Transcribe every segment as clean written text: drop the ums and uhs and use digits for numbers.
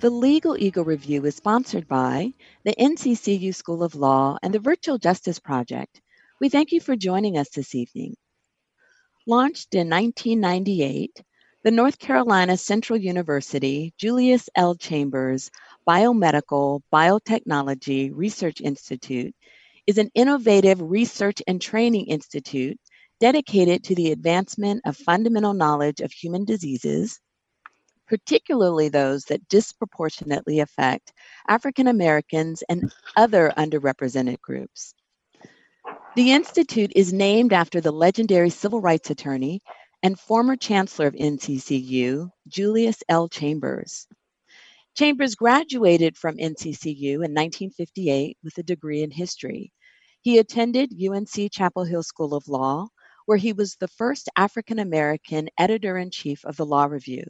The Legal Eagle Review is sponsored by the NCCU School of Law and the Virtual Justice Project. We thank you for joining us this evening. Launched in 1998, the North Carolina Central University Julius L. Chambers Biomedical Biotechnology Research Institute is an innovative research and training institute dedicated to the advancement of fundamental knowledge of human diseases, particularly those that disproportionately affect African Americans and other underrepresented groups. The institute is named after the legendary civil rights attorney and former chancellor of NCCU, Julius L. Chambers. Chambers graduated from NCCU in 1958 with a degree in history. He attended UNC Chapel Hill School of Law, where he was the first African American editor-in-chief of the Law Review,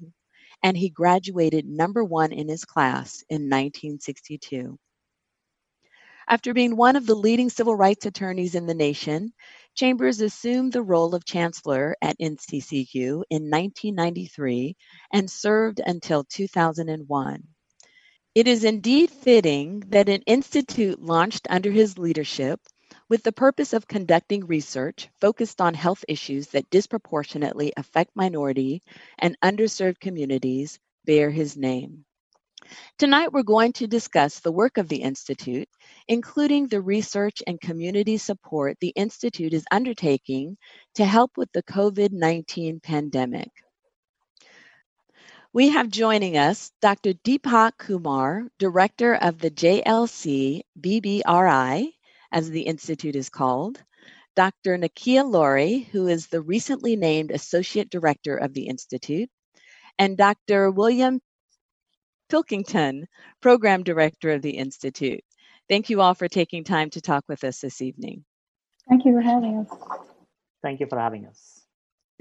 and he graduated number one in his class in 1962. After being one of the leading civil rights attorneys in the nation, Chambers assumed the role of chancellor at NCCU in 1993 and served until 2001. It is indeed fitting that an institute launched under his leadership with the purpose of conducting research focused on health issues that disproportionately affect minority and underserved communities bear his name. Tonight, we're going to discuss the work of the Institute, including the research and community support the Institute is undertaking to help with the COVID-19 pandemic. We have joining us Dr. Deepak Kumar, director of the JLC-BBRI, as the institute is called, Dr. Nikia A. Laurie, who is the recently named associate director of the institute, and Dr. William Pilkington, program director of the institute. Thank you all for taking time to talk with us this evening. Thank you for having us. Thank you for having us.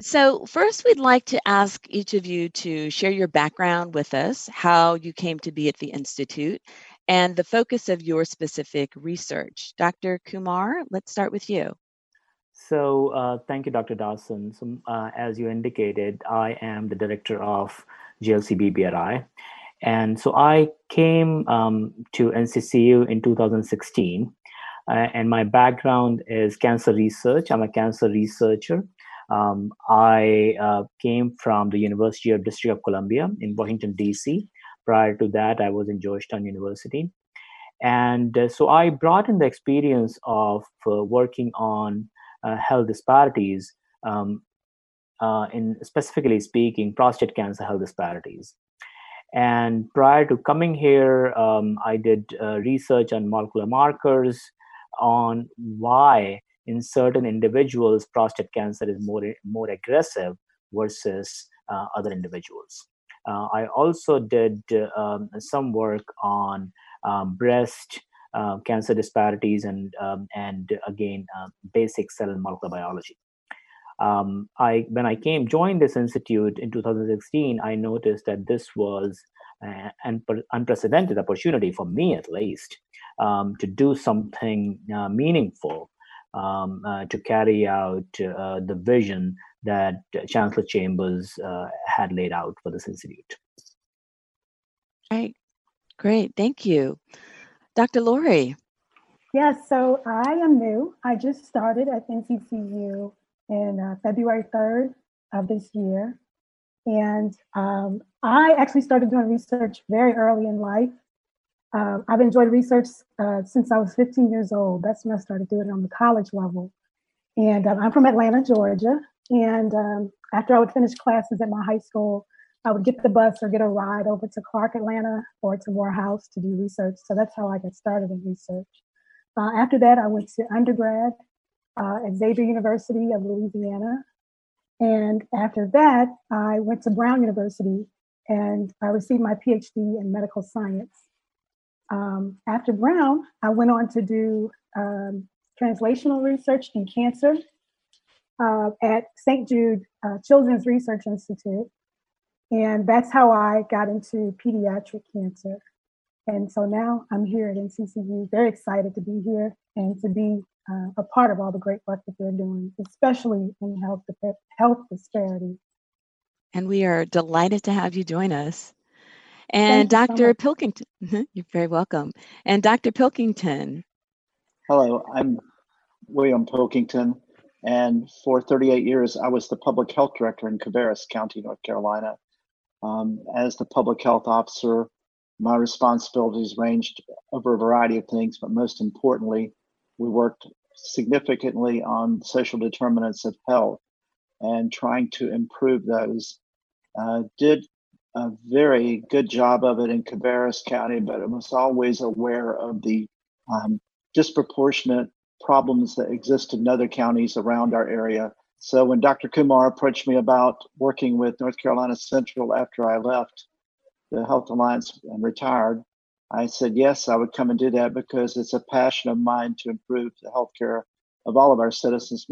So first, we'd like to ask each of you to share your background with us, how you came to be at the institute, and the focus of your specific research. Dr. Kumar, let's start with you. So thank you, Dr. Dawson. So, as you indicated, I am the director of JLC-BBRI. And so I came to NCCU in 2016, and my background is cancer research. I'm a cancer researcher. I came from the University of District of Columbia in Washington, D.C. Prior to that, I was in Georgetown University. And so I brought in the experience of working on health disparities, in specifically speaking, prostate cancer health disparities. And prior to coming here, I did research on molecular markers on why in certain individuals prostate cancer is more aggressive versus other individuals. I also did some work on breast cancer disparities and again basic cell and molecular biology. When I joined this institute in 2016, I noticed that this was an unprecedented opportunity for me, at least, to do something meaningful to carry out the vision that Chancellor Chambers had laid out for this institute. Right. Great. Thank you. Dr. Laurie. Yes, so I am new. I just started at NCCU in February 3rd of this year. And I actually started doing research very early in life. I've enjoyed research since I was 15 years old. That's when I started doing it on the college level. And I'm from Atlanta, Georgia. And after I would finish classes at my high school, I would get the bus or get a ride over to Clark, Atlanta, or to Morehouse to do research. So that's how I got started in research. After that, I went to undergrad at Xavier University of Louisiana. And after that, I went to Brown University and I received my PhD in medical science. After Brown, I went on to do translational research in cancer at St. Jude Children's Research Institute. And that's how I got into pediatric cancer. And so now I'm here at NCCU, very excited to be here and to be a part of all the great work that they're doing, especially in health disparity. And we are delighted to have you join us. And Dr. Pilkington, you're very welcome. And Dr. Pilkington. Hello, I'm William Pilkington. And for 38 years, I was the public health director in Cabarrus County, North Carolina. As the public health officer, my responsibilities ranged over a variety of things, but most importantly, we worked significantly on social determinants of health and trying to improve those. Did a very good job of it in Cabarrus County, but I was always aware of the disproportionate problems that exist in other counties around our area. So when Dr. Kumar approached me about working with North Carolina Central after I left the Health Alliance and retired, I said, yes, I would come and do that because it's a passion of mine to improve the healthcare of all of our citizens,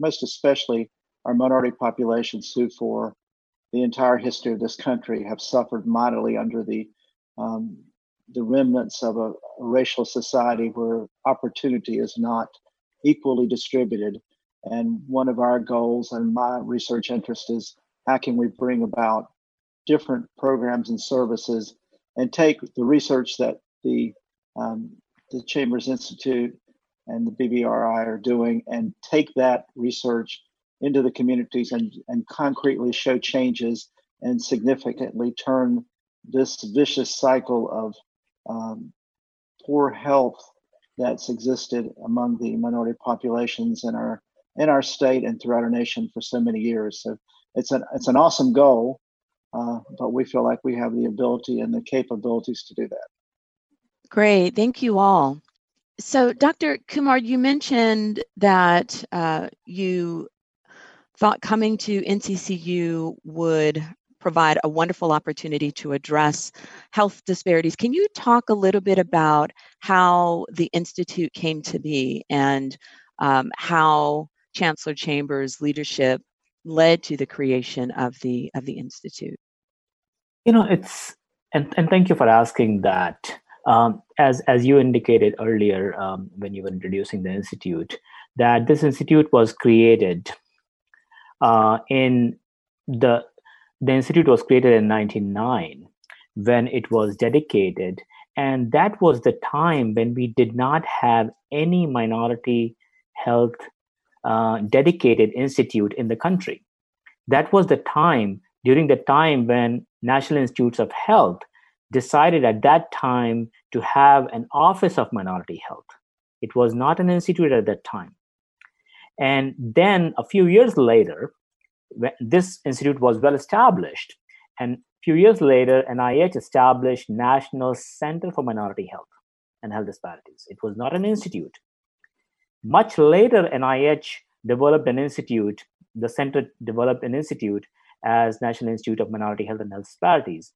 most especially our minority populations who for the entire history of this country have suffered mightily under the remnants of a racial society where opportunity is not equally distributed. And one of our goals and my research interest is how can we bring about different programs and services and take the research that the Chambers Institute and the BBRI are doing and take that research into the communities and concretely show changes and significantly turn this vicious cycle of poor health that's existed among the minority populations in our state and throughout our nation for so many years. So it's an awesome goal, but we feel like we have the ability and the capabilities to do that. Great, thank you all. So Dr. Kumar, you mentioned that you thought coming to NCCU would provide a wonderful opportunity to address health disparities. Can you talk a little bit about how the Institute came to be and how Chancellor Chambers' leadership led to the creation of the Institute? You know, and thank you for asking that. As you indicated earlier when you were introducing the Institute, that this Institute was created the Institute was created in 1909 when it was dedicated, and that was the time when we did not have any minority health dedicated institute in the country. That was the time, during the time when National Institutes of Health decided at that time to have an office of minority health. It was not an institute at that time. And then a few years later, this institute was well established, and a few years later, NIH established National Center for Minority Health and Health Disparities. It was not an institute. Much later, NIH developed an institute, the center developed an institute as National Institute of Minority Health and Health Disparities.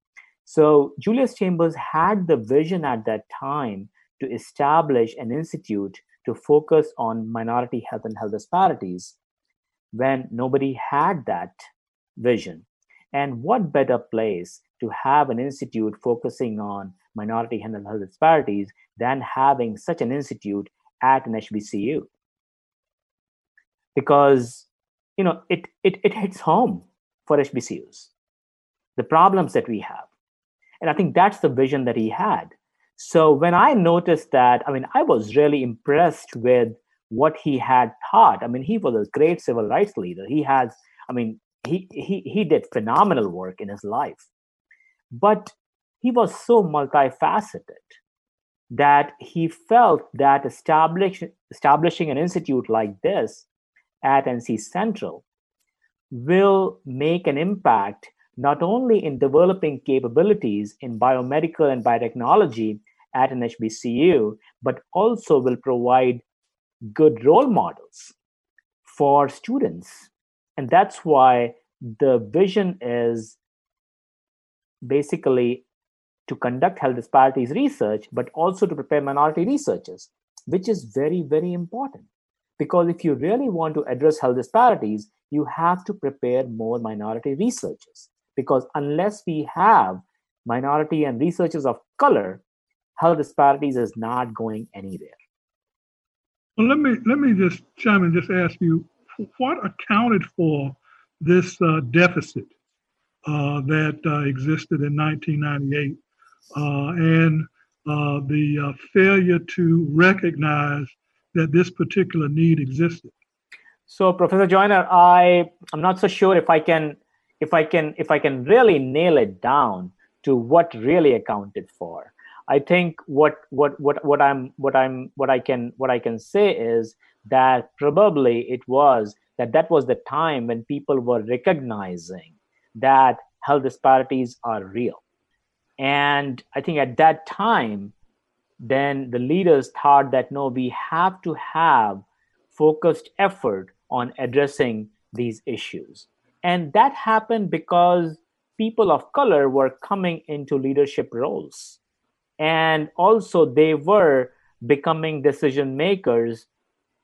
So Julius Chambers had the vision at that time to establish an institute to focus on minority health and health disparities, when nobody had that vision. And what better place to have an institute focusing on minority health and health disparities than having such an institute at an HBCU? Because, you know, it hits home for HBCUs, the problems that we have. And I think that's the vision that he had. So when I noticed that, I mean, I was really impressed with what he had thought. I mean, he was a great civil rights leader. He has, I mean, he did phenomenal work in his life, but he was so multifaceted that he felt that establishing an institute like this at NC Central will make an impact not only in developing capabilities in biomedical and biotechnology at an HBCU, but also will provide good role models for students. And that's why the vision is basically to conduct health disparities research, but also to prepare minority researchers. which is very, very important. Because if you really want to address health disparities, you have to prepare more minority researchers. Because unless we have minority and researchers of color, health disparities is not going anywhere. Well, let me just chime and just ask you, what accounted for this deficit that existed in 1998 and the failure to recognize that this particular need existed? So, Professor Joyner, I'm not so sure if I can really nail it down to what really accounted for. I think what I can say is that probably it was that was the time when people were recognizing that health disparities are real. And I think at that time, then the leaders thought that, no, we have to have focused effort on addressing these issues. And that happened because people of color were coming into leadership roles. And also they were becoming decision makers.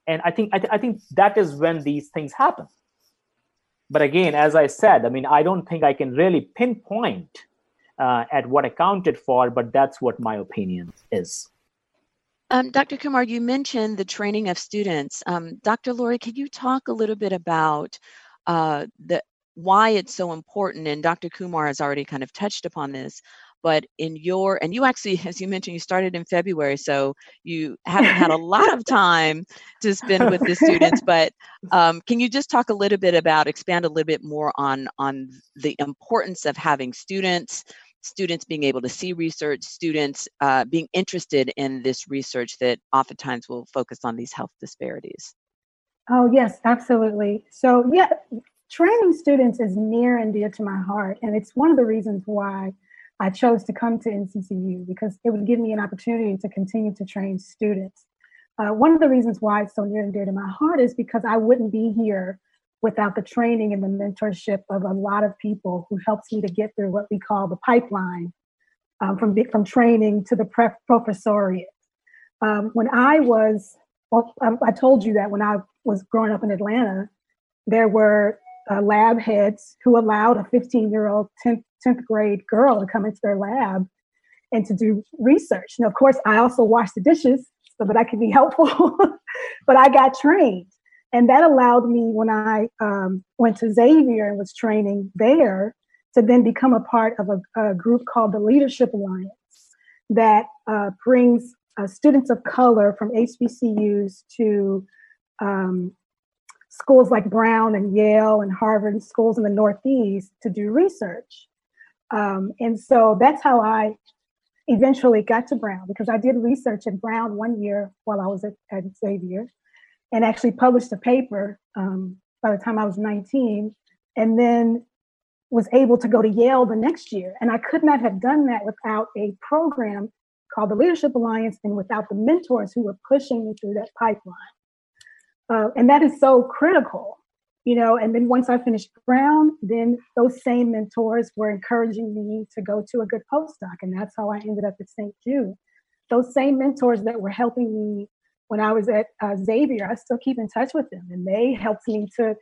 And I think that is when these things happen. But again, as I said, I mean, I don't think I can really pinpoint at what accounted for, but that's what my opinion is. Dr. Kumar, you mentioned the training of students. Dr. Laurie, could you talk a little bit about why it's so important? And Dr. Kumar has already kind of touched upon this. But you actually, as you mentioned, you started in February, so you haven't had a lot of time to spend with the students. But can you just talk a little bit about, expand a little bit more on the importance of having students being able to see research, students being interested in this research that oftentimes will focus on these health disparities? Oh, yes, absolutely. So yeah, training students is near and dear to my heart. And it's one of the reasons why I chose to come to NCCU, because it would give me an opportunity to continue to train students. One of the reasons why it's so near and dear to my heart is because I wouldn't be here without the training and the mentorship of a lot of people who helps me to get through what we call the pipeline, from training to the professoriate. I told you that when I was growing up in Atlanta, there were lab heads who allowed a 15-year-old 10th grade girl to come into their lab and to do research. And of course, I also washed the dishes so that I could be helpful, but I got trained. And that allowed me, when I went to Xavier and was training there, to then become a part of a group called the Leadership Alliance that brings students of color from HBCUs to schools like Brown and Yale and Harvard and schools in the Northeast to do research. And so that's how I eventually got to Brown, because I did research at Brown one year while I was at Xavier, and actually published a paper by the time I was 19, and then was able to go to Yale the next year. And I could not have done that without a program called the Leadership Alliance and without the mentors who were pushing me through that pipeline. And that is so critical, you know. And then once I finished Brown, then those same mentors were encouraging me to go to a good postdoc. And that's how I ended up at St. Jude. Those same mentors that were helping me when I was at Xavier, I still keep in touch with them. And they helped me to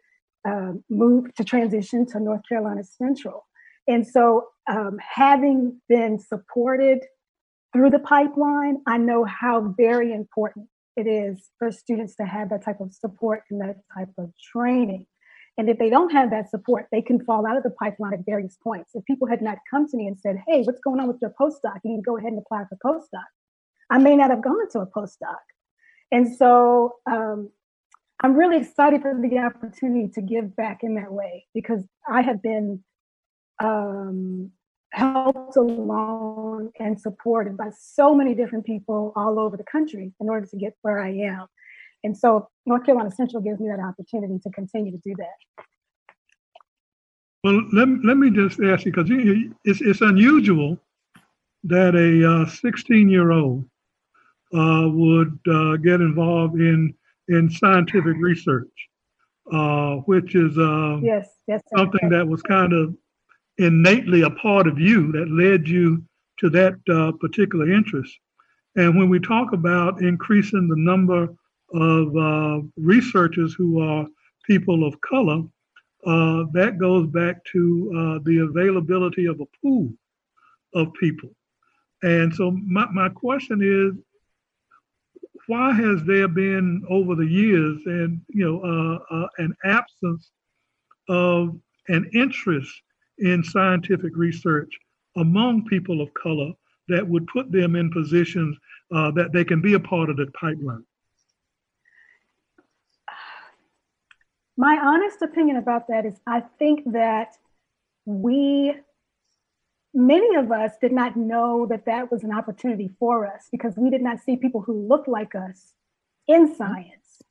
transition to North Carolina Central. And so having been supported through the pipeline, I know how very important it is for students to have that type of support and that type of training. And if they don't have that support, they can fall out of the pipeline at various points. If people had not come to me and said, hey, what's going on with your postdoc? You need to go ahead and apply for postdoc. I may not have gone to a postdoc. And so I'm really excited for the opportunity to give back in that way, because I have been helped along and supported by so many different people all over the country in order to get where I am. And so North Carolina Central gives me that opportunity to continue to do that. Well, let me just ask you, because it's unusual that a 16-year-old would get involved in scientific research, which is yes, something that was kind of innately a part of you that led you to that particular interest. And when we talk about increasing the number of researchers who are people of color, that goes back to the availability of a pool of people. And so my question is, why has there been over the years and an absence of an interest in scientific research among people of color that would put them in positions that they can be a part of the pipeline? My honest opinion about that is I think that many of us did not know that that was an opportunity for us because we did not see people who looked like us in science.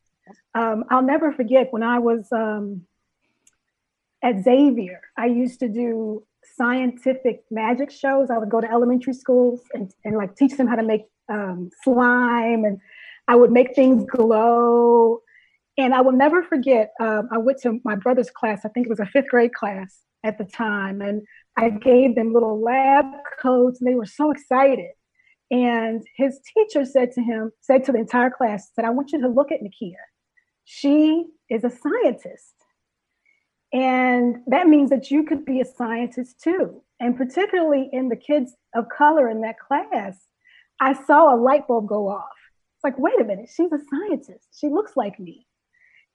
I'll never forget when I was at Xavier, I used to do scientific magic shows. I would go to elementary schools and like teach them how to make slime, and I would make things glow. And I will never forget, I went to my brother's class, I think it was a 5th grade class at the time, and I gave them little lab coats, and they were so excited. And his teacher said to the entire class, I want you to look at Nikia. She is a scientist. And that means that you could be a scientist too. And particularly in the kids of color in that class, I saw a light bulb go off. It's like, wait a minute, she's a scientist. She looks like me.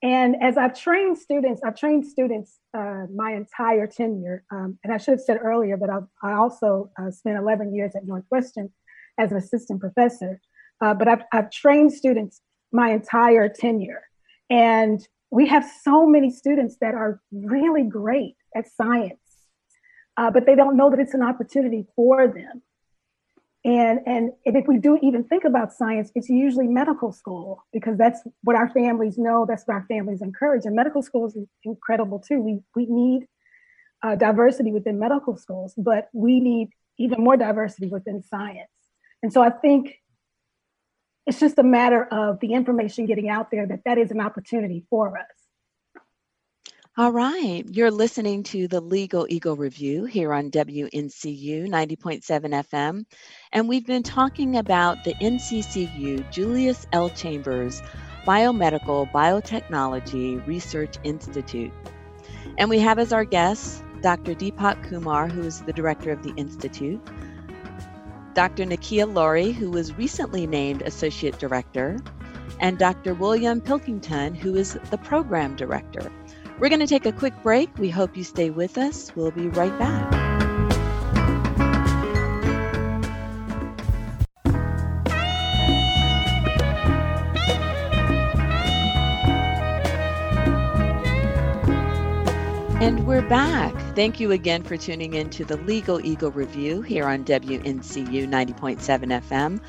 And as I've trained students my entire tenure, and I should have said earlier that I also spent 11 years at Northwestern as an assistant professor, but I've trained students my entire tenure. And we have so many students that are really great at science, but they don't know that it's an opportunity for them. And if we do even think about science, it's usually medical school, because that's what our families know, that's what our families encourage. And medical school is incredible too. We need diversity within medical schools, but we need even more diversity within science. And so I think it's just a matter of the information getting out there that is an opportunity for us. All right, you're listening to the Legal Eagle Review here on WNCU 90.7 FM. And we've been talking about the NCCU Julius L. Chambers Biomedical Biotechnology Research Institute. And we have as our guest, Dr. Deepak Kumar, who is the director of the Institute, Dr. Nikia Laurie, who was recently named Associate Director, and Dr. William Pilkington, who is the Program Director. We're going to take a quick break. We hope you stay with us. We'll be right back. And we're back. Thank you again for tuning in to the Legal Eagle Review here on WNCU 90.7 FM.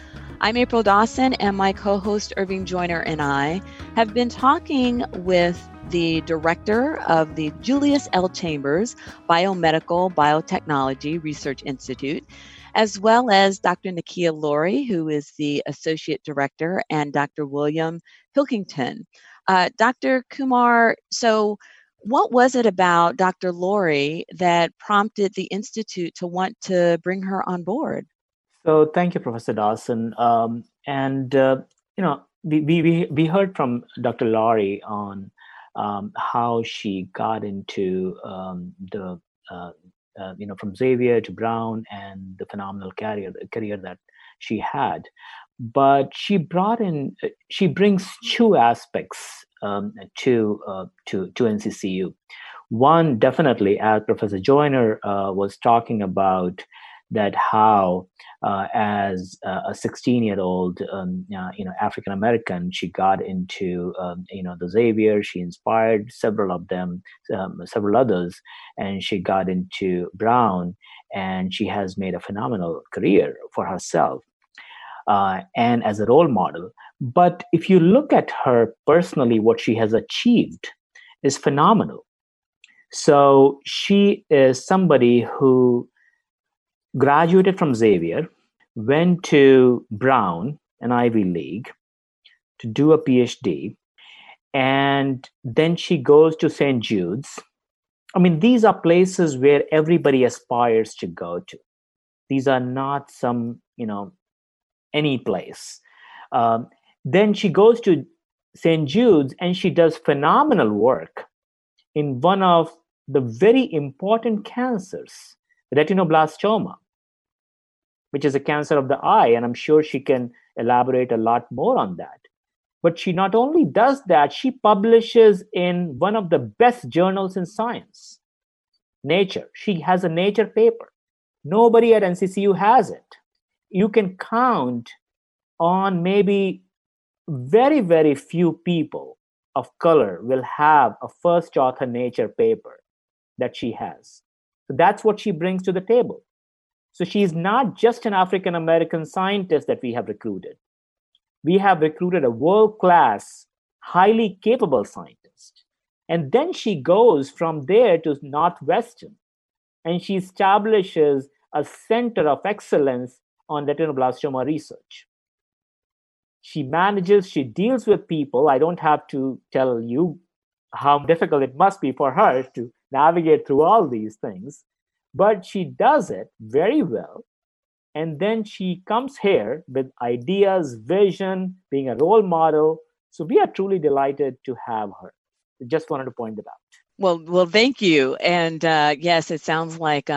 I'm April Dawson, and my co-host Irving Joyner and I have been talking with the director of the Julius L. Chambers Biomedical Biotechnology Research Institute, as well as Dr. Nikia Laurie, who is the associate director, and Dr. William Pilkington. Dr. Kumar, so what was it about Dr. Laurie that prompted the Institute to want to bring her on board? So thank you, Professor Dawson. We heard from Dr. Laurie on how she got into from Xavier to Brown and the phenomenal career that she had, but she brings two aspects to NCCU. One, definitely, as Professor Joyner was talking about, that how as a 16-year-old African American, she got into the Xavier. She inspired several others, and she got into Brown, and she has made a phenomenal career for herself and as a role model. But if you look at her personally, what she has achieved is phenomenal. So she is somebody who graduated from Xavier, went to Brown, an Ivy League, to do a PhD, and then she goes to St. Jude's. I mean, these are places where everybody aspires to go to. These are not some, any place. Then she goes to St. Jude's and she does phenomenal work in one of the very important cancers, retinoblastoma, which is a cancer of the eye. And I'm sure she can elaborate a lot more on that. But she not only does that, she publishes in one of the best journals in science, Nature. She has a Nature paper. Nobody at NCCU has it. You can count on maybe very, very few people of color will have a first author Nature paper that she has. So that's what she brings to the table. So she's not just an African-American scientist that we have recruited. We have recruited a world-class, highly capable scientist. And then she goes from there to Northwestern, and she establishes a center of excellence on retinoblastoma research. She manages, she deals with people. I don't have to tell you how difficult it must be for her to navigate through all these things, but she does it very well. And then she comes here with ideas, vision, being a role model. So we are truly delighted to have her. Just wanted to point it out. Well, thank you. And yes, it sounds like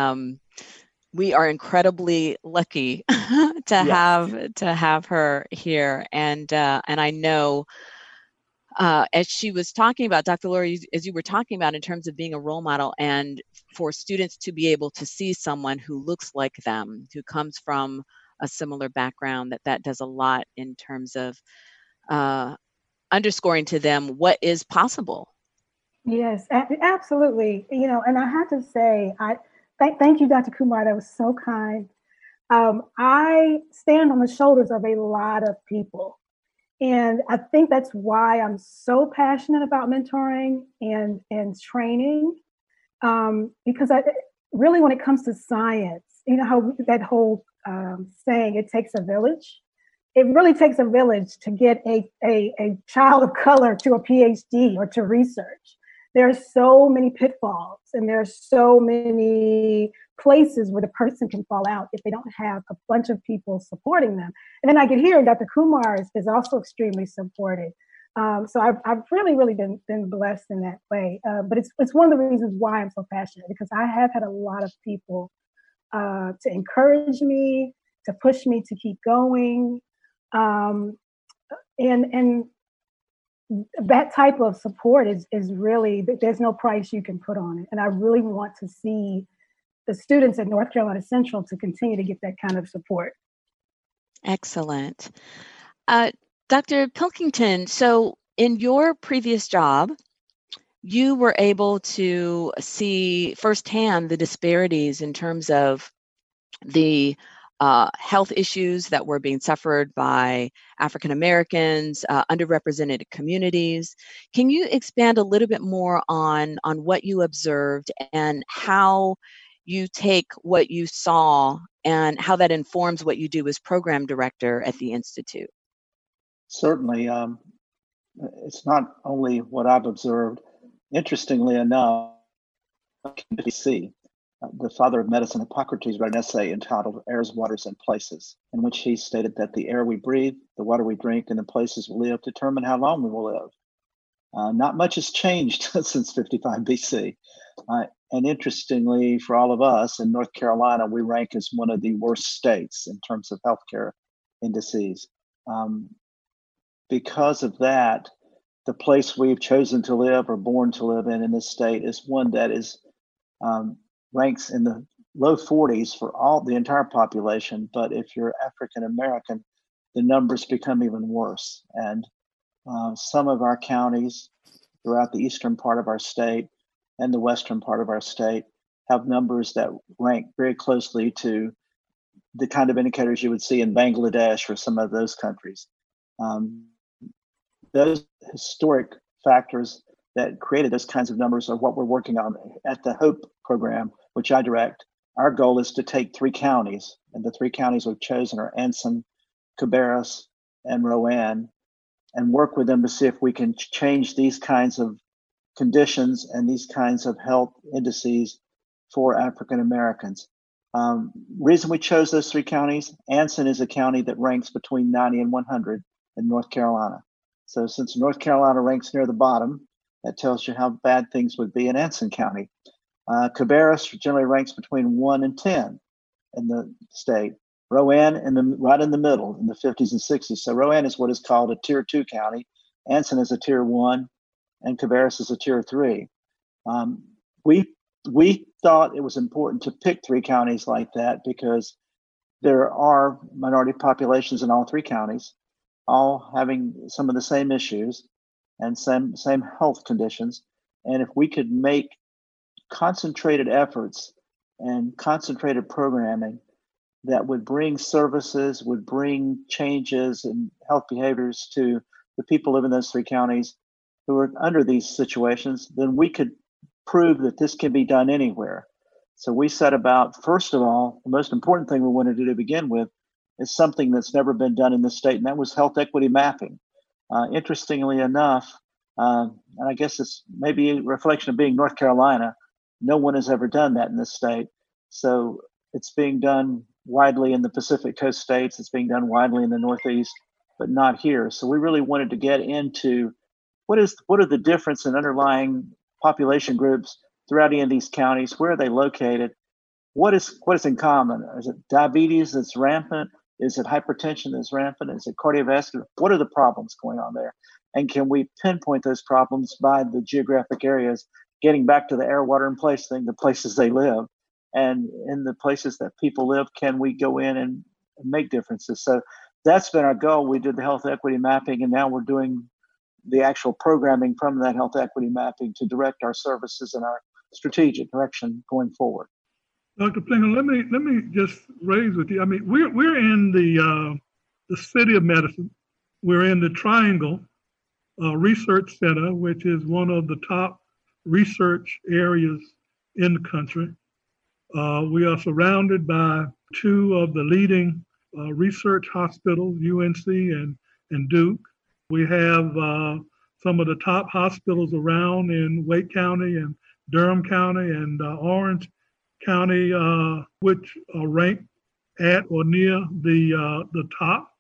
we are incredibly lucky to have her here. And I know, as she was talking about, Dr. Laurie, as you were talking about in terms of being a role model and for students to be able to see someone who looks like them, who comes from a similar background, that does a lot in terms of underscoring to them what is possible. Yes, absolutely. You know, and I have to say, thank you, Dr. Kumar. That was so kind. I stand on the shoulders of a lot of people. And I think that's why I'm so passionate about mentoring and training, because I really, when it comes to science, you know how that whole saying, it takes a village. It really takes a village to get a child of color to a PhD or to research. There are so many pitfalls, and there are so many places where the person can fall out if they don't have a bunch of people supporting them. And then I get here, and Dr. Kumar is also extremely supportive. So I've really, really been blessed in that way. But it's one of the reasons why I'm so passionate, because I have had a lot of people to encourage me, to push me to keep going. And that type of support is really, there's no price you can put on it. And I really want to see the students at North Carolina Central to continue to get that kind of support. Excellent. Dr. Pilkington, so in your previous job, you were able to see firsthand the disparities in terms of the health issues that were being suffered by African Americans, underrepresented communities. Can you expand a little bit more on what you observed and how you take what you saw and how that informs what you do as program director at the Institute? Certainly. It's not only what I've observed. Interestingly enough, the father of medicine, Hippocrates, wrote an essay entitled Airs, Waters, and Places, in which he stated that the air we breathe, the water we drink, and the places we live determine how long we will live. Not much has changed since 55 BC. And interestingly, for all of us in North Carolina, we rank as one of the worst states in terms of healthcare indices. Because of that, the place we've chosen to live or born to live in this state is one that is ranks in the low 40s for all the entire population. But if you're African American, the numbers become even worse. And some of our counties throughout the eastern part of our state and the western part of our state have numbers that rank very closely to the kind of indicators you would see in Bangladesh or some of those countries. Those historic factors that created those kinds of numbers are what we're working on at the HOPE program, which I direct. Our goal is to take three counties, and the three counties we've chosen are Anson, Cabarrus, and Rowan, and work with them to see if we can change these kinds of conditions and these kinds of health indices for African Americans. Reason we chose those three counties, Anson is a county that ranks between 90 and 100 in North Carolina. So since North Carolina ranks near the bottom, that tells you how bad things would be in Anson County. Cabarrus generally ranks between 1 and 10 in the state. Rowan right in the middle, in the 50s and 60s. So Rowan is what is called a tier 2 county. Anson is a tier 1, and Cabarrus is a tier 3. We thought it was important to pick three counties like that because there are minority populations in all three counties, all having some of the same issues and same health conditions. And if we could make concentrated efforts and concentrated programming that would bring services, would bring changes in health behaviors to the people living in those three counties who are under these situations, then we could prove that this can be done anywhere. So we set about, first of all, the most important thing we wanted to do to begin with is something that's never been done in this state, and that was health equity mapping. Interestingly enough, and I guess it's maybe a reflection of being North Carolina, no one has ever done that in this state. So it's being done widely in the Pacific Coast states, it's being done widely in the Northeast, but not here. So we really wanted to get into what are the difference in underlying population groups throughout any of these counties, where are they located, what is in common? Is it diabetes that's rampant? Is it hypertension that's rampant? Is it cardiovascular? What are the problems going on there? And can we pinpoint those problems by the geographic areas, getting back to the air, water, and place thing, the places they live. And in the places that people live, can we go in and make differences? So that's been our goal. We did the health equity mapping, and now we're doing the actual programming from that health equity mapping to direct our services and our strategic direction going forward. Dr. Pilkington, let me just raise with you. I mean, we're in the City of Medicine. We're in the Triangle Research Center, which is one of the top research areas in the country. We are surrounded by two of the leading research hospitals, UNC and Duke. We have some of the top hospitals around in Wake County and Durham County and Orange County, which are ranked at or near the top.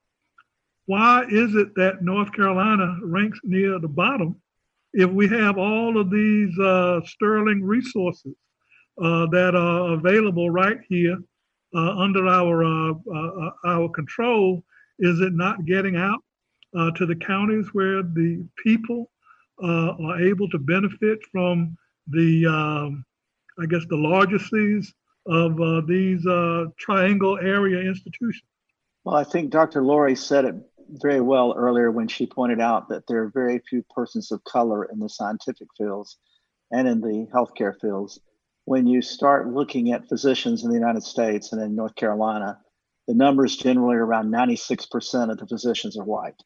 Why is it that North Carolina ranks near the bottom if we have all of these sterling resources that are available right here under our control? Is it not getting out to the counties where the people are able to benefit from the, I guess, the largesses of these triangle area institutions? Well, I think Dr. Laurie said it very well earlier when she pointed out that there are very few persons of color in the scientific fields and in the healthcare fields. When you start looking at physicians in the United States and in North Carolina, the numbers generally are around 96% of the physicians are white.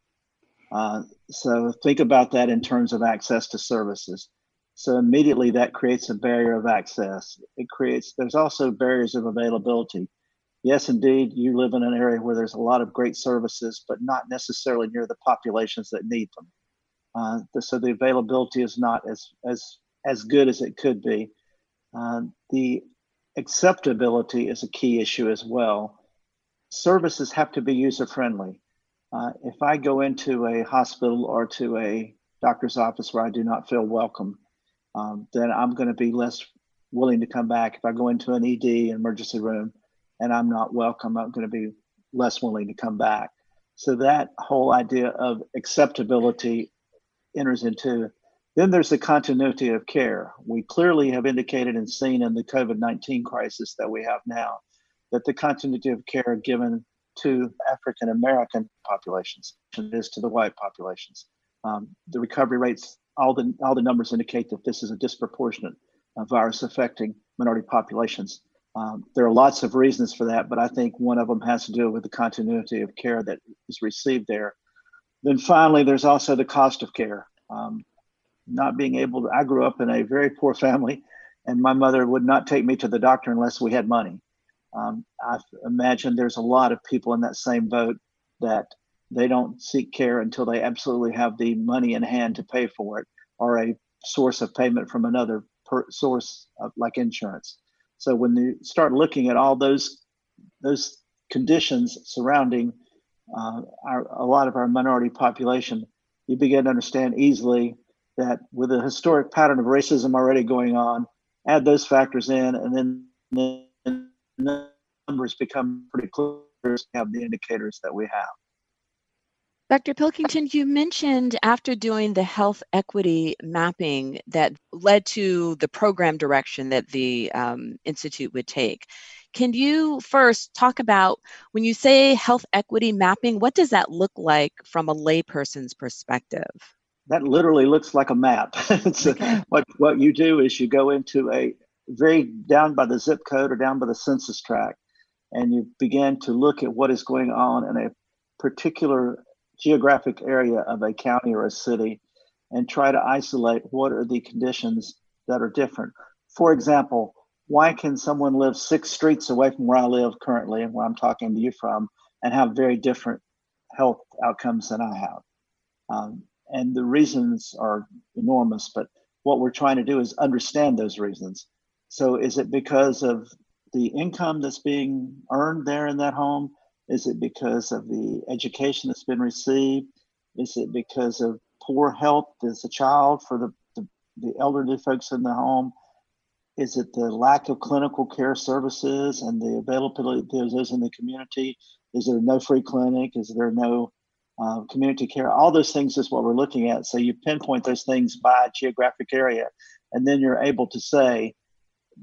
So think about that in terms of access to services. So immediately that creates a barrier of access. There's also barriers of availability. Yes, indeed, you live in an area where there's a lot of great services, but not necessarily near the populations that need them. So the availability is not as good as it could be. The acceptability is a key issue as well. Services have to be user-friendly. If I go into a hospital or to a doctor's office where I do not feel welcome, then I'm going to be less willing to come back. If I go into an ED, an emergency room, and I'm not welcome, I'm going to be less willing to come back. So that whole idea of acceptability enters into. Then there's the continuity of care. We clearly have indicated and seen in the COVID-19 crisis that we have now that the continuity of care given to African-American populations is to the white populations. The recovery rates, all the numbers indicate that this is a disproportionate virus affecting minority populations. There are lots of reasons for that, but I think one of them has to do with the continuity of care that is received there. Then finally, there's also the cost of care. Not being able to, I grew up in a very poor family, and my mother would not take me to the doctor unless we had money. I imagine there's a lot of people in that same boat that they don't seek care until they absolutely have the money in hand to pay for it or a source of payment from another source of, like insurance. So when you start looking at all those conditions surrounding a lot of our minority population, you begin to understand easily that with a historic pattern of racism already going on, add those factors in, and then the numbers become pretty clear to have the indicators that we have. Dr. Pilkington, you mentioned after doing the health equity mapping that led to the program direction that the institute would take. Can you first talk about, when you say health equity mapping, what does that look like from a layperson's perspective? That literally looks like a map. What you do is you go into a very down by the zip code or down by the census tract, and you begin to look at what is going on in a particular geographic area of a county or a city, and try to isolate what are the conditions that are different. For example, why can someone live 6 streets away from where I live currently and where I'm talking to you from and have very different health outcomes than I have? And the reasons are enormous, but what we're trying to do is understand those reasons. So is it because of the income that's being earned there in that home? Is it because of the education that's been received? Is it because of poor health as a child for the elderly folks in the home? Is it the lack of clinical care services and the availability of those in the community? Is there no free clinic? Is there no community care? All those things is what we're looking at. So you pinpoint those things by geographic area, and then you're able to say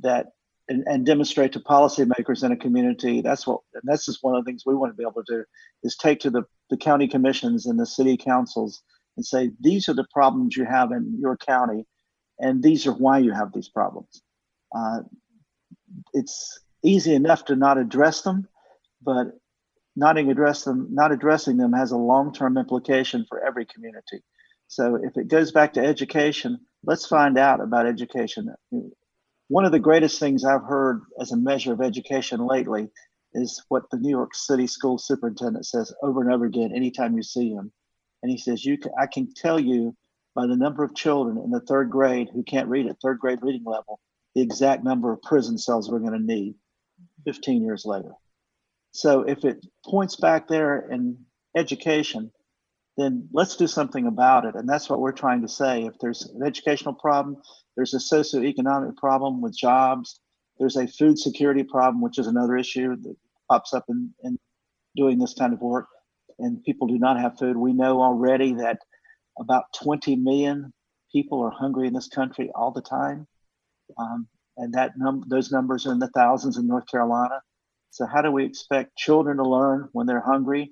that and demonstrate to policymakers in a community. That's just one of the things we want to be able to do, is take to the county commissions and the city councils and say, these are the problems you have in your county, and these are why you have these problems. It's easy enough to not address them, but not addressing them has a long-term implication for every community. So if it goes back to education, let's find out about education. One of the greatest things I've heard as a measure of education lately is what the New York City school superintendent says over and over again anytime you see him. And he says, I can tell you by the number of children in the 3rd grade who can't read at 3rd grade reading level, the exact number of prison cells we're going to need 15 years later. So if it points back there in education, then let's do something about it. And that's what we're trying to say. If there's an educational problem, there's a socioeconomic problem with jobs, there's a food security problem, which is another issue that pops up in doing this kind of work, and people do not have food. We know already that about 20 million people are hungry in this country all the time. And those numbers are in the thousands in North Carolina. So how do we expect children to learn when they're hungry?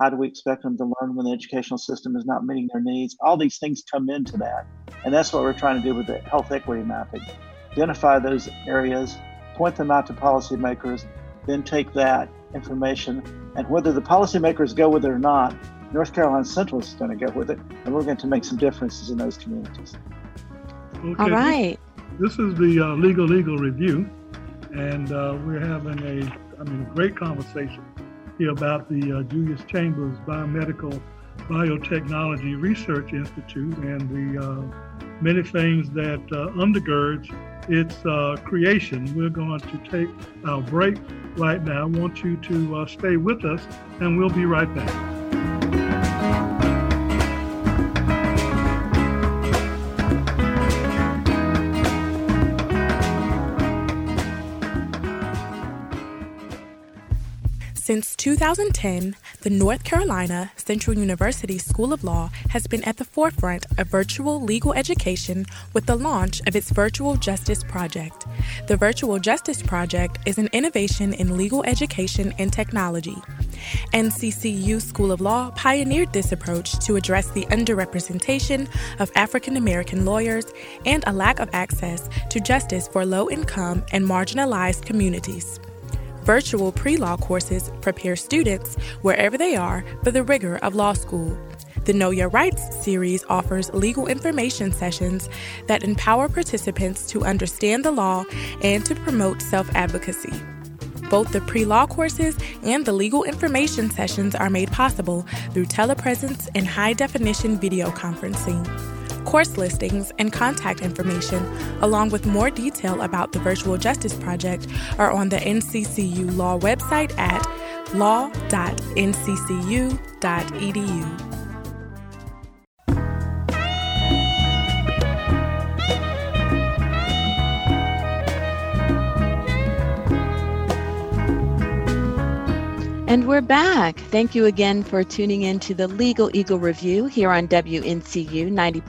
How do we expect them to learn when the educational system is not meeting their needs? All these things come into that. And that's what we're trying to do with the health equity mapping. Identify those areas, point them out to policymakers, then take that information. And whether the policymakers go with it or not, North Carolina Central is going to go with it. And we're going to make some differences in those communities. Okay. All right. This is the Legal Review. And we're having a great conversation here about the Julius Chambers Biomedical Biotechnology Research Institute and the many things that undergirds its creation. We're going to take our break right now. I want you to stay with us, and we'll be right back. Since 2010, the North Carolina Central University School of Law has been at the forefront of virtual legal education with the launch of its Virtual Justice Project. The Virtual Justice Project is an innovation in legal education and technology. NCCU School of Law pioneered this approach to address the underrepresentation of African American lawyers and a lack of access to justice for low-income and marginalized communities. Virtual pre-law courses prepare students, wherever they are, for the rigor of law school. The Know Your Rights series offers legal information sessions that empower participants to understand the law and to promote self-advocacy. Both the pre-law courses and the legal information sessions are made possible through telepresence and high-definition video conferencing. course listings, and contact information, along with more detail about the Virtual Justice Project, are on the NCCU Law website at law.nccu.edu. And we're back. Thank you again for tuning in to the Legal Eagle Review here on WNCU 90.7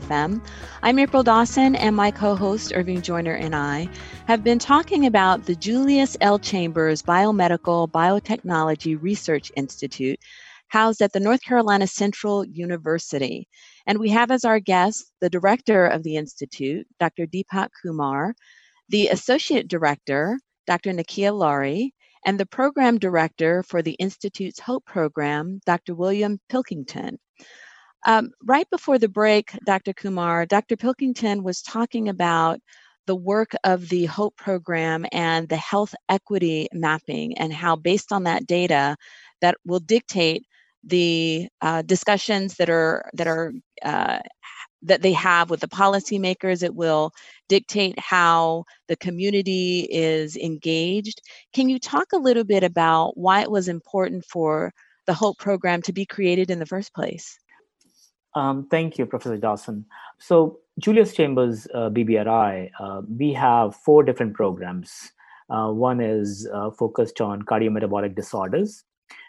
FM. I'm April Dawson, and my co-host Irving Joyner and I have been talking about the Julius L. Chambers Biomedical Biotechnology Research Institute, housed at the North Carolina Central University. And we have as our guest the director of the institute, Dr. Deepak Kumar, the associate director, Dr. Nikia Laurie, and the program director for the Institute's HOPE program, Dr. William Pilkington. Right before the break, Dr. Kumar, Dr. Pilkington was talking about the work of the HOPE program and the health equity mapping, and how based on that data that will dictate the discussions that they have with the policymakers. It will dictate how the community is engaged. Can you talk a little bit about why it was important for the HOPE program to be created in the first place? Thank you, Professor Dawson. So Julius Chambers BBRI, we have four different programs. One is focused on cardiometabolic disorders,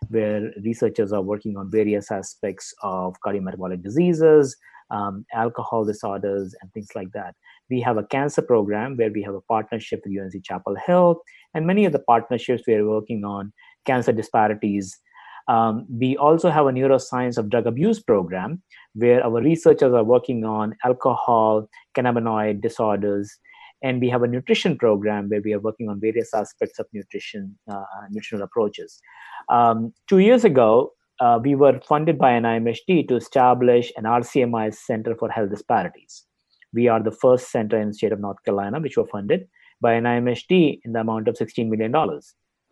where researchers are working on various aspects of cardiometabolic diseases, alcohol disorders, and things like that. We have a cancer program where we have a partnership with UNC Chapel Hill, and many of the partnerships we are working on cancer disparities. We also have a neuroscience of drug abuse program where our researchers are working on alcohol, cannabinoid disorders, and we have a nutrition program where we are working on various aspects of nutrition, nutritional approaches. 2 years ago, we were funded by an IMHD to establish an RCMI Center for Health Disparities. We are the first center in the state of North Carolina, which were funded by an IMHD in the amount of $16 million.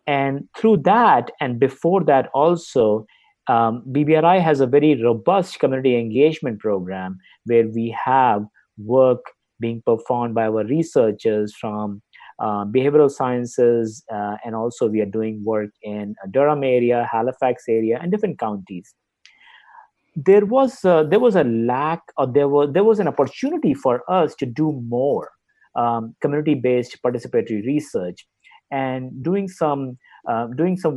And through that, and before that also, BBRI has a very robust community engagement program where we have work being performed by our researchers from behavioral sciences, and also we are doing work in Durham area, Halifax area, and different counties. There was an opportunity for us to do more community-based participatory research, and doing some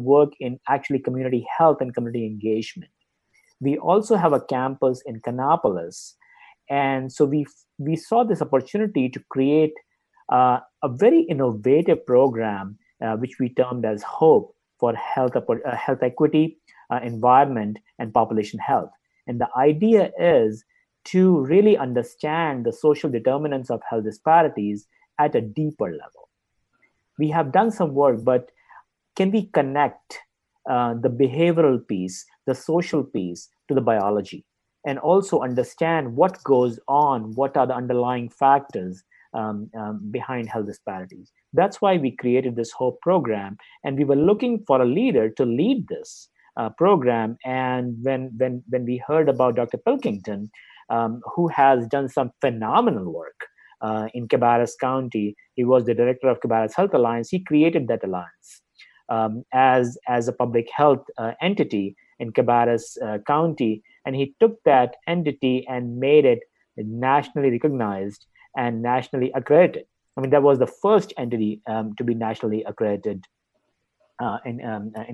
work in actually community health and community engagement. We also have a campus in Kannapolis, and so we saw this opportunity to create a very innovative program, which we termed as HOPE, for health equity, environment, and population health. And the idea is to really understand the social determinants of health disparities at a deeper level. We have done some work, but can we connect the behavioral piece, the social piece, to the biology, and also understand what goes on, what are the underlying factors behind health disparities? That's why we created this HOPE program, and we were looking for a leader to lead this program. And when we heard about Dr. Pilkington, who has done some phenomenal work in Cabarrus County, he was the director of Cabarrus Health Alliance. He created that alliance as a public health entity in Cabarrus County, and he took that entity and made it nationally recognized and nationally accredited. I mean, that was the first entity to be nationally accredited in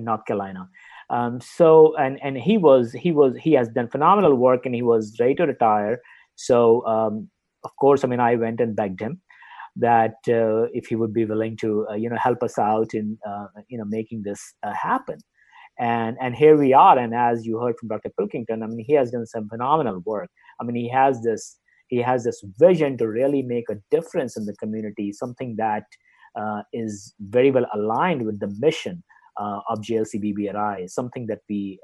North Carolina. He has done phenomenal work, and he was ready to retire. So of course, I mean, I went and begged him that if he would be willing to help us out in making this happen. And here we are. And as you heard from Dr. Pilkington, I mean, he has done some phenomenal work. I mean, he has this vision to really make a difference in the community, something that is very well aligned with the mission of JLC-BBRI, something that we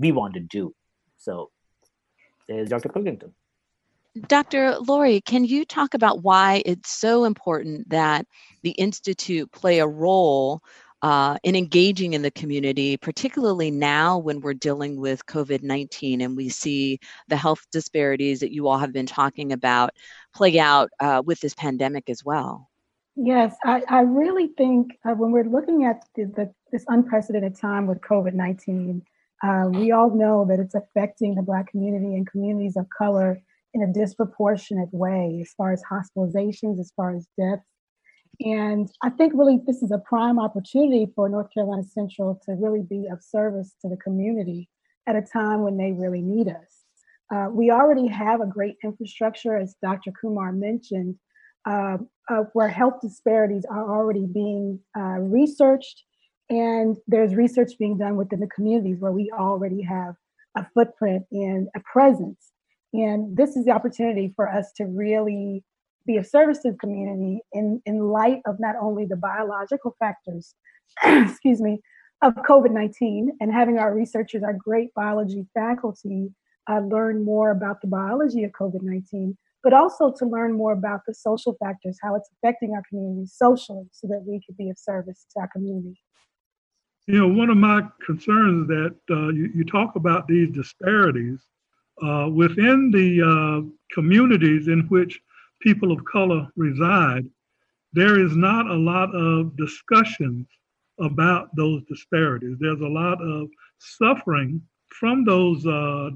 want to do. So there's Dr. Pilkington. Dr. Laurie, can you talk about why it's so important that the Institute play a role in engaging in the community, particularly now when we're dealing with COVID-19 and we see the health disparities that you all have been talking about play out with this pandemic as well. Yes, I really think when we're looking at this unprecedented time with COVID-19, we all know that it's affecting the Black community and communities of color in a disproportionate way as far as hospitalizations, as far as deaths. And I think really this is a prime opportunity for North Carolina Central to really be of service to the community at a time when they really need us. We already have a great infrastructure, as Dr. Kumar mentioned, where health disparities are already being researched, and there's research being done within the communities where we already have a footprint and a presence. And this is the opportunity for us to really be of service to the community in light of not only the biological factors, excuse me, of COVID-19, and having our researchers, our great biology faculty, learn more about the biology of COVID-19, but also to learn more about the social factors, how it's affecting our community socially, so that we could be of service to our community. You know, one of my concerns that you talk about these disparities within the communities in which people of color reside, there is not a lot of discussions about those disparities. There's a lot of suffering from those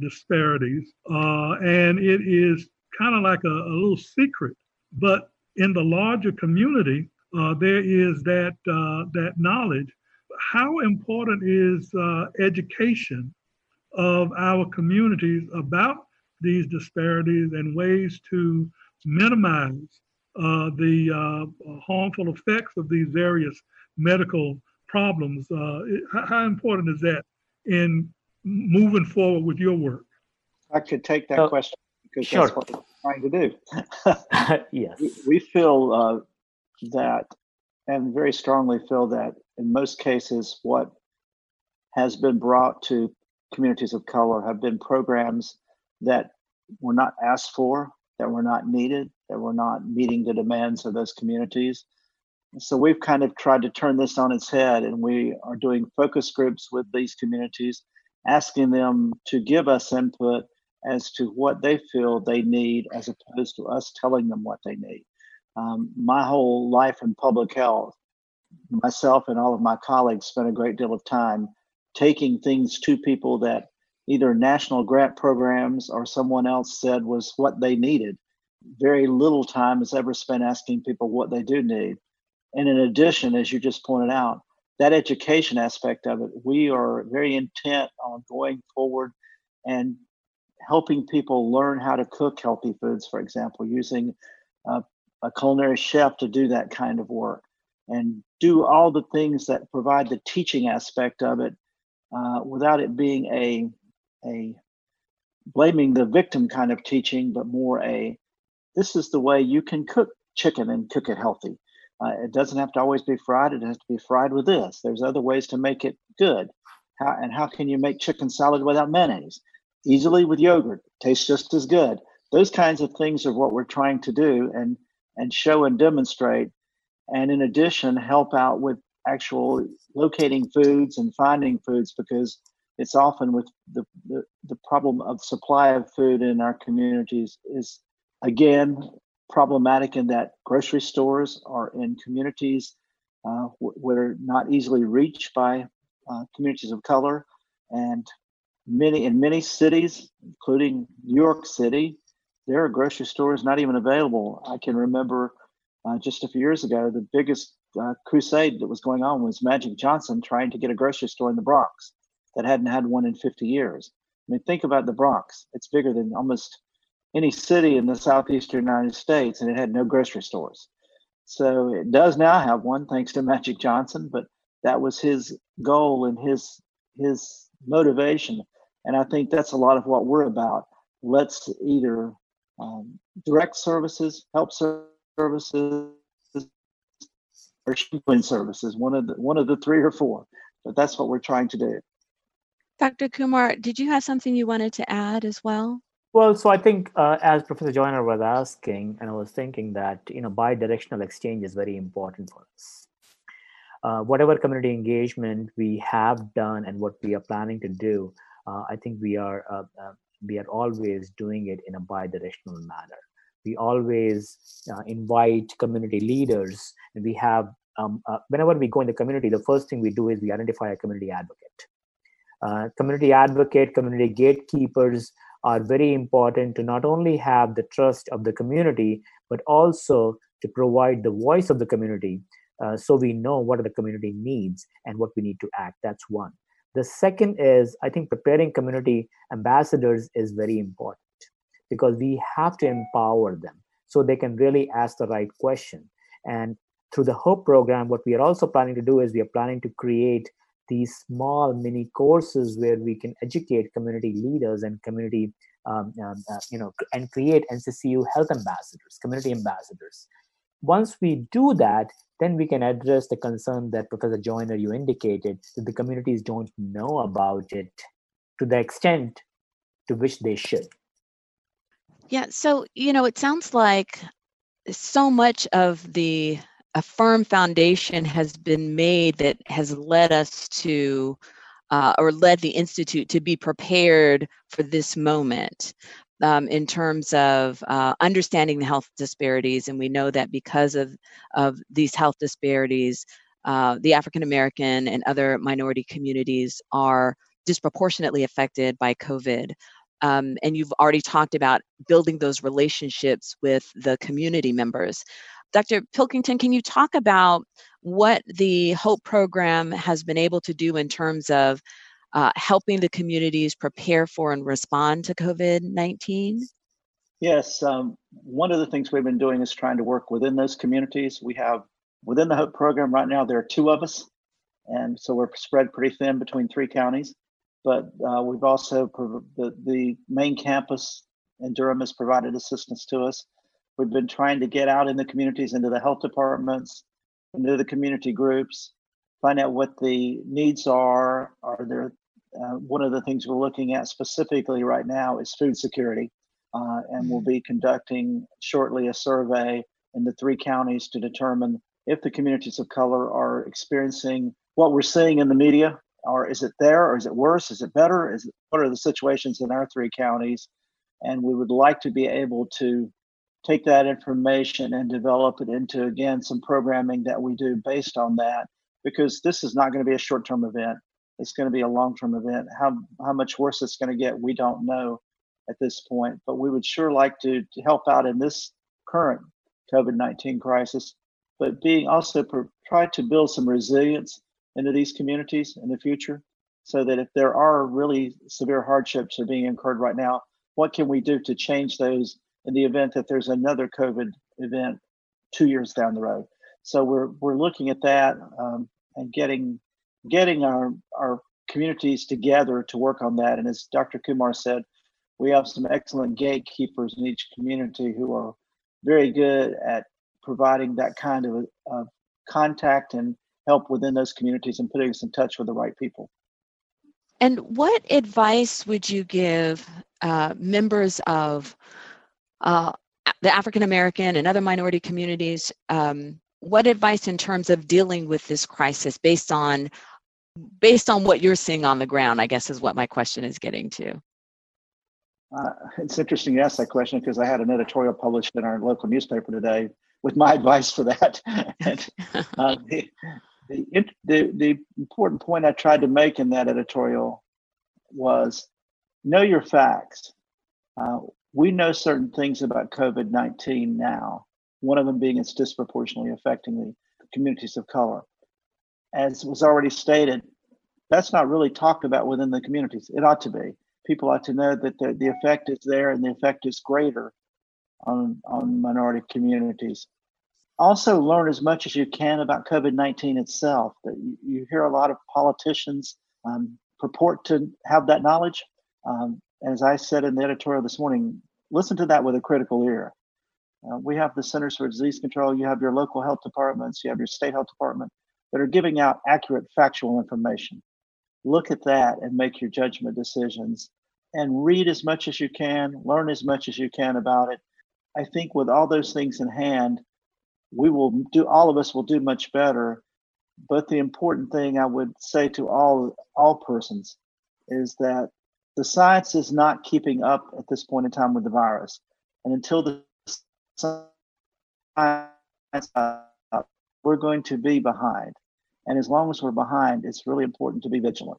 disparities, and it is kind of like a little secret. But in the larger community, there is that knowledge. How important is education of our communities about these disparities and ways to minimize the harmful effects of these various medical problems? How important is that in moving forward with your work? I could take that question, because sure, that's what we're trying to do. Yes. We feel that, and very strongly feel that, in most cases, what has been brought to communities of color have been programs that were not asked for, that were not needed, that were not meeting the demands of those communities. So we've kind of tried to turn this on its head, and we are doing focus groups with these communities, asking them to give us input as to what they feel they need, as opposed to us telling them what they need. My whole life in public health, myself and all of my colleagues spent a great deal of time taking things to people that either national grant programs or someone else said was what they needed. Very little time is ever spent asking people what they do need. And in addition, as you just pointed out, that education aspect of it, we are very intent on going forward and helping people learn how to cook healthy foods, for example, using a culinary chef to do that kind of work, and do all the things that provide the teaching aspect of it without it being a blaming the victim kind of teaching, but more this is the way you can cook chicken and cook it healthy. It doesn't have to always be fried. It has to be fried with this. There's other ways to make it good. How can you make chicken salad without mayonnaise? Easily with yogurt. Tastes just as good. Those kinds of things are what we're trying to do and show and demonstrate. And in addition, help out with actual locating foods and finding foods, because it's often with the problem of supply of food in our communities is, again, problematic in that grocery stores are in communities where not easily reached by communities of color. And in many cities, including New York City, there are grocery stores not even available. I can remember just a few years ago, the biggest crusade that was going on was Magic Johnson trying to get a grocery store in the Bronx that hadn't had one in 50 years. I mean, think about the Bronx. It's bigger than almost any city in the southeastern United States, and it had no grocery stores. So it does now have one, thanks to Magic Johnson, but that was his goal and his motivation. And I think that's a lot of what we're about. Let's either direct services, help services, or shipping services, one of the three or four. But that's what we're trying to do. Dr. Kumar, did you have something you wanted to add as well? Well, so I think as Professor Joyner was asking, and I was thinking that, you know, bi-directional exchange is very important for us. whatever community engagement we have done and what we are planning to do, I think we are always doing it in a bi-directional manner. We always invite community leaders, and we have whenever we go in the community, the first thing we do is we identify a community advocate. Community gatekeepers are very important to not only have the trust of the community, but also to provide the voice of the community, so we know what are the community needs and what we need to act. That's one. The second is, I think, preparing community ambassadors is very important, because we have to empower them so they can really ask the right question. And through the HOPE program, what we are also planning to do is we are planning to create these small mini courses where we can educate community leaders and community, and create NCCU health ambassadors, community ambassadors. Once we do that, then we can address the concern that Professor Joyner, you indicated, that the communities don't know about it to the extent to which they should. Yeah, so, it sounds like so much of a firm foundation has been made that has led us to, or led the Institute to be prepared for this moment. In terms of understanding the health disparities. And we know that because of these health disparities, the African American and other minority communities are disproportionately affected by COVID. And you've already talked about building those relationships with the community members. Dr. Pilkington, can you talk about what the HOPE program has been able to do in terms of helping the communities prepare for and respond to COVID-19? Yes, one of the things we've been doing is trying to work within those communities. We have, within the HOPE program right now, there are 2 of us, and so we're spread pretty thin between 3 counties. But we've also, the main campus in Durham has provided assistance to us. We've been trying to get out in the communities, into the health departments, into the community groups, find out what the needs are. Are there one of the things we're looking at specifically right now is food security, and we'll be conducting shortly a survey in the 3 counties to determine if the communities of color are experiencing what we're seeing in the media, or is it there, or is it worse, is it better, what are the situations in our 3 counties? And we would like to be able to take that information and develop it into, again, some programming that we do based on that, because this is not going to be a short-term event. It's going to be a long-term event. How much worse it's going to get, we don't know at this point, but we would sure like to help out in this current COVID-19 crisis, but being also try to build some resilience into these communities in the future, so that if there are really severe hardships that are being incurred right now, what can we do to change those in the event that there's another COVID event 2 years down the road? So we're looking at that and getting our communities together to work on that. And as Dr. Kumar said, we have some excellent gatekeepers in each community who are very good at providing that kind of contact and help within those communities and putting us in touch with the right people. And what advice would you give members of the African American and other minority communities? What advice in terms of dealing with this crisis based on what you're seeing on the ground, I guess, is what my question is getting to. It's interesting you ask that question, because I had an editorial published in our local newspaper today with my advice for that. And, the important point I tried to make in that editorial was, know your facts. We know certain things about COVID-19 now. One of them being it's disproportionately affecting the communities of color. As was already stated, that's not really talked about within the communities. It ought to be. People ought to know that the effect is there, and the effect is greater on minority communities. Also learn as much as you can about COVID-19 itself. You hear a lot of politicians purport to have that knowledge. As I said in the editorial this morning, listen to that with a critical ear. We have the Centers for Disease Control. You have your local health departments. You have your state health department that are giving out accurate factual information. Look at that and make your judgment decisions, and read as much as you can, learn as much as you can about it. I think with all those things in hand, all of us will do much better But the important thing I would say to all persons is that the science is not keeping up at this point in time with the virus. And until the science up, we're going to be behind. And as long as we're behind, it's really important to be vigilant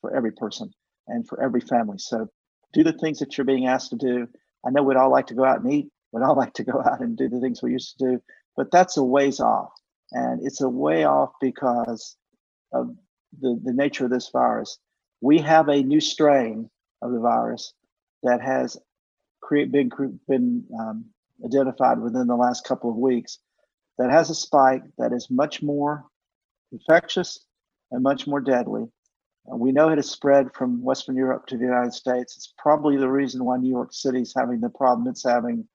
for every person and for every family. So do the things that you're being asked to do. I know we'd all like to go out and eat. We'd all like to go out and do the things we used to do, but that's a ways off. And it's a way off because of the nature of this virus. We have a new strain of the virus that has been identified within the last couple of weeks that has a spike that is much more infectious and much more deadly. We know it has spread from Western Europe to the United States. It's probably the reason why New York City is having the problem it's having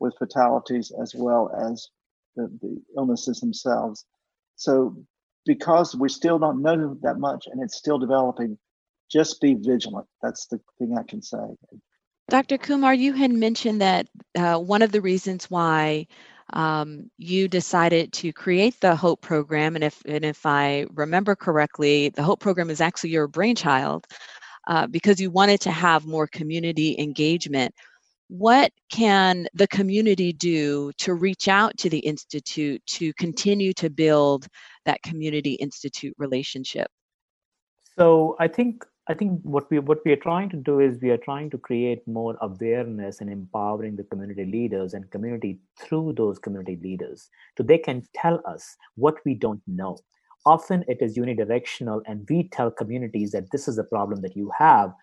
with fatalities as well as the illnesses themselves. So because we still don't know that much and it's still developing, just be vigilant. That's the thing I can say. Dr. Kumar, you had mentioned that one of the reasons why you decided to create the HOPE program, and if I remember correctly, the HOPE program is actually your brainchild because you wanted to have more community engagement. What can the community do to reach out to the Institute to continue to build that community Institute relationship? So I think what we are trying to do is we are trying to create more awareness and empowering the community leaders and community through those community leaders so they can tell us what we don't know. Often it is unidirectional and we tell communities that this is the problem that you have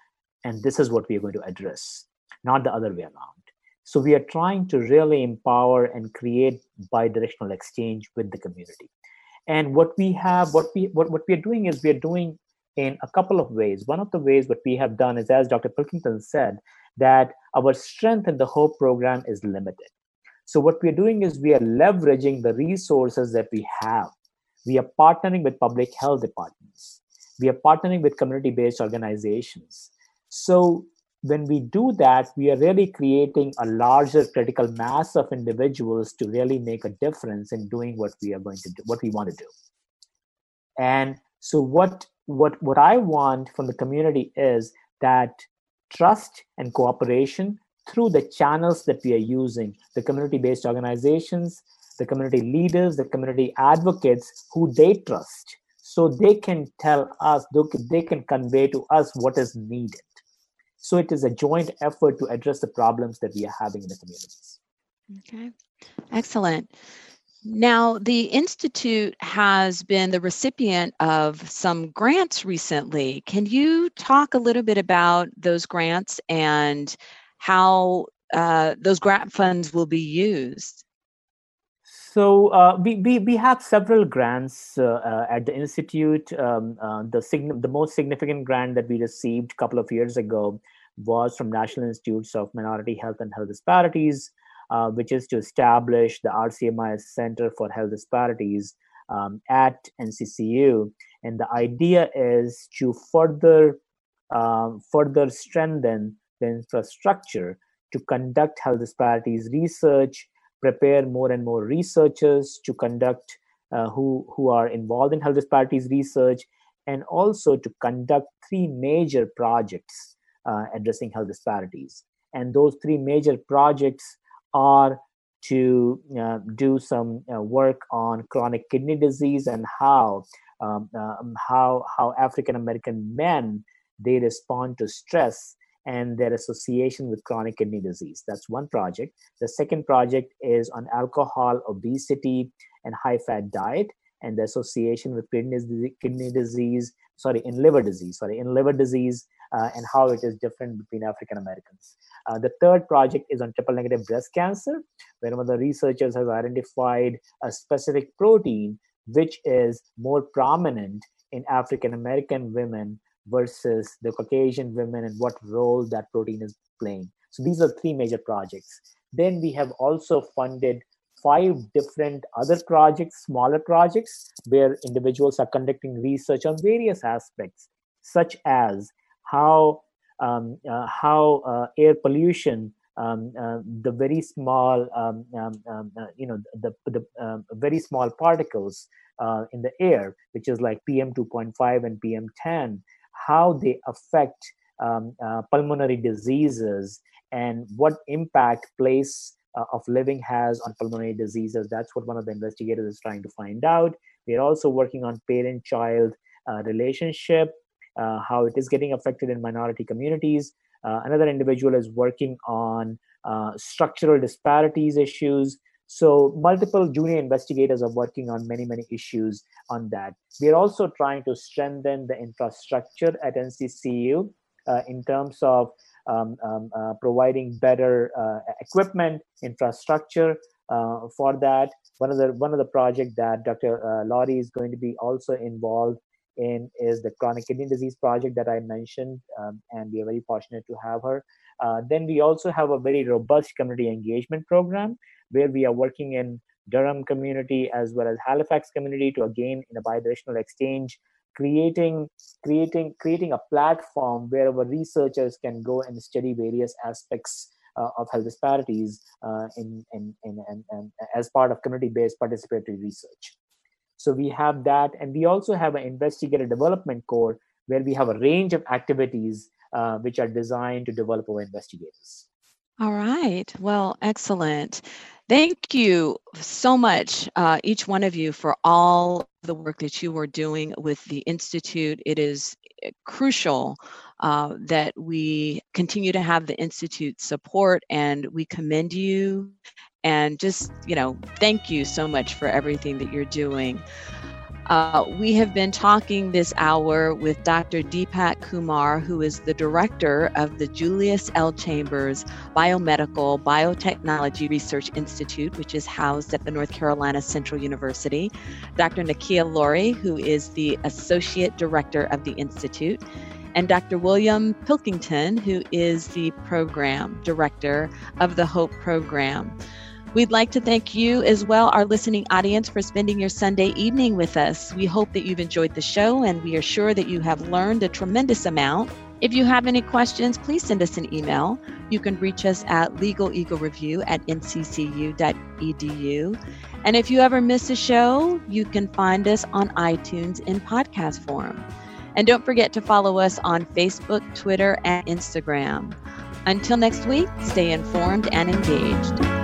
and this is what we are going to address. Not the other way around. So we are trying to really empower and create bi-directional exchange with the community. And what we are doing is we are doing in a couple of ways. One of the ways what we have done is, as Dr. Pilkington said, that our strength in the HOPE program is limited. So what we are doing is we are leveraging the resources that we have. We are partnering with public health departments. We are partnering with community-based organizations. So when we do that, we are really creating a larger critical mass of individuals to really make a difference in doing what we are going to do, what we want to do. And so what I want from the community is that trust and cooperation through the channels that we are using, the community-based organizations, the community leaders, the community advocates who they trust, so they can tell us, they can convey to us what is needed. So it is a joint effort to address the problems that we are having in the communities. Okay, excellent. Now, the Institute has been the recipient of some grants recently. Can you talk a little bit about those grants and how those grant funds will be used? So we have several grants at the Institute. The most significant grant that we received a couple of years ago was from National Institutes of Minority Health and Health Disparities, which is to establish the RCMIS Center for Health Disparities at NCCU. And the idea is to further strengthen the infrastructure to conduct health disparities research, prepare more and more researchers to conduct who are involved in health disparities research, and also to conduct three major projects addressing health disparities. And those three major projects are to do some work on chronic kidney disease and how African American men, they respond to stress and their association with chronic kidney disease. That's one project. The second project is on alcohol, obesity, and high-fat diet, and the association with liver disease, and how it is different between African Americans. The third project is on triple-negative breast cancer, where one of the researchers has identified a specific protein which is more prominent in African American women versus the Caucasian women and what role that protein is playing. So these are three major projects. Then we have also funded 5 different other projects, smaller projects, where individuals are conducting research on various aspects, such as how air pollution, the very small, very small particles in the air, which is like PM 2.5 and PM 10, how they affect pulmonary diseases and what impact place of living has on pulmonary diseases. That's what one of the investigators is trying to find out. We're also working on parent-child relationship, how it is getting affected in minority communities. Another individual is working on structural disparities issues. So multiple junior investigators are working on many, many issues on that. We're also trying to strengthen the infrastructure at NCCU in terms of providing better equipment, infrastructure for that. One of the projects that Dr. Laurie is going to be also involved in is the chronic kidney disease project that I mentioned, and we are very fortunate to have her. Then we also have a very robust community engagement program where we are working in Durham community as well as Halifax community to, again, in a bidirectional exchange, creating a platform where our researchers can go and study various aspects of health disparities in as part of community-based participatory research. So we have that, and we also have an investigator development core where we have a range of activities which are designed to develop our investigators. All right. Well, excellent. Thank you so much, each one of you, for all the work that you are doing with the Institute. It is crucial that we continue to have the Institute support, and we commend you. And just, thank you so much for everything that you're doing. We have been talking this hour with Dr. Deepak Kumar, who is the director of the Julius L. Chambers Biomedical Biotechnology Research Institute, which is housed at the North Carolina Central University. Dr. Nikia Laurie, who is the associate director of the Institute. And Dr. William Pilkington, who is the program director of the HOPE program. We'd like to thank you as well, our listening audience, for spending your Sunday evening with us. We hope that you've enjoyed the show, and we are sure that you have learned a tremendous amount. If you have any questions, please send us an email. You can reach us at legaleaglereview@nccu.edu. And if you ever miss a show, you can find us on iTunes in podcast form. And don't forget to follow us on Facebook, Twitter, and Instagram. Until next week, stay informed and engaged.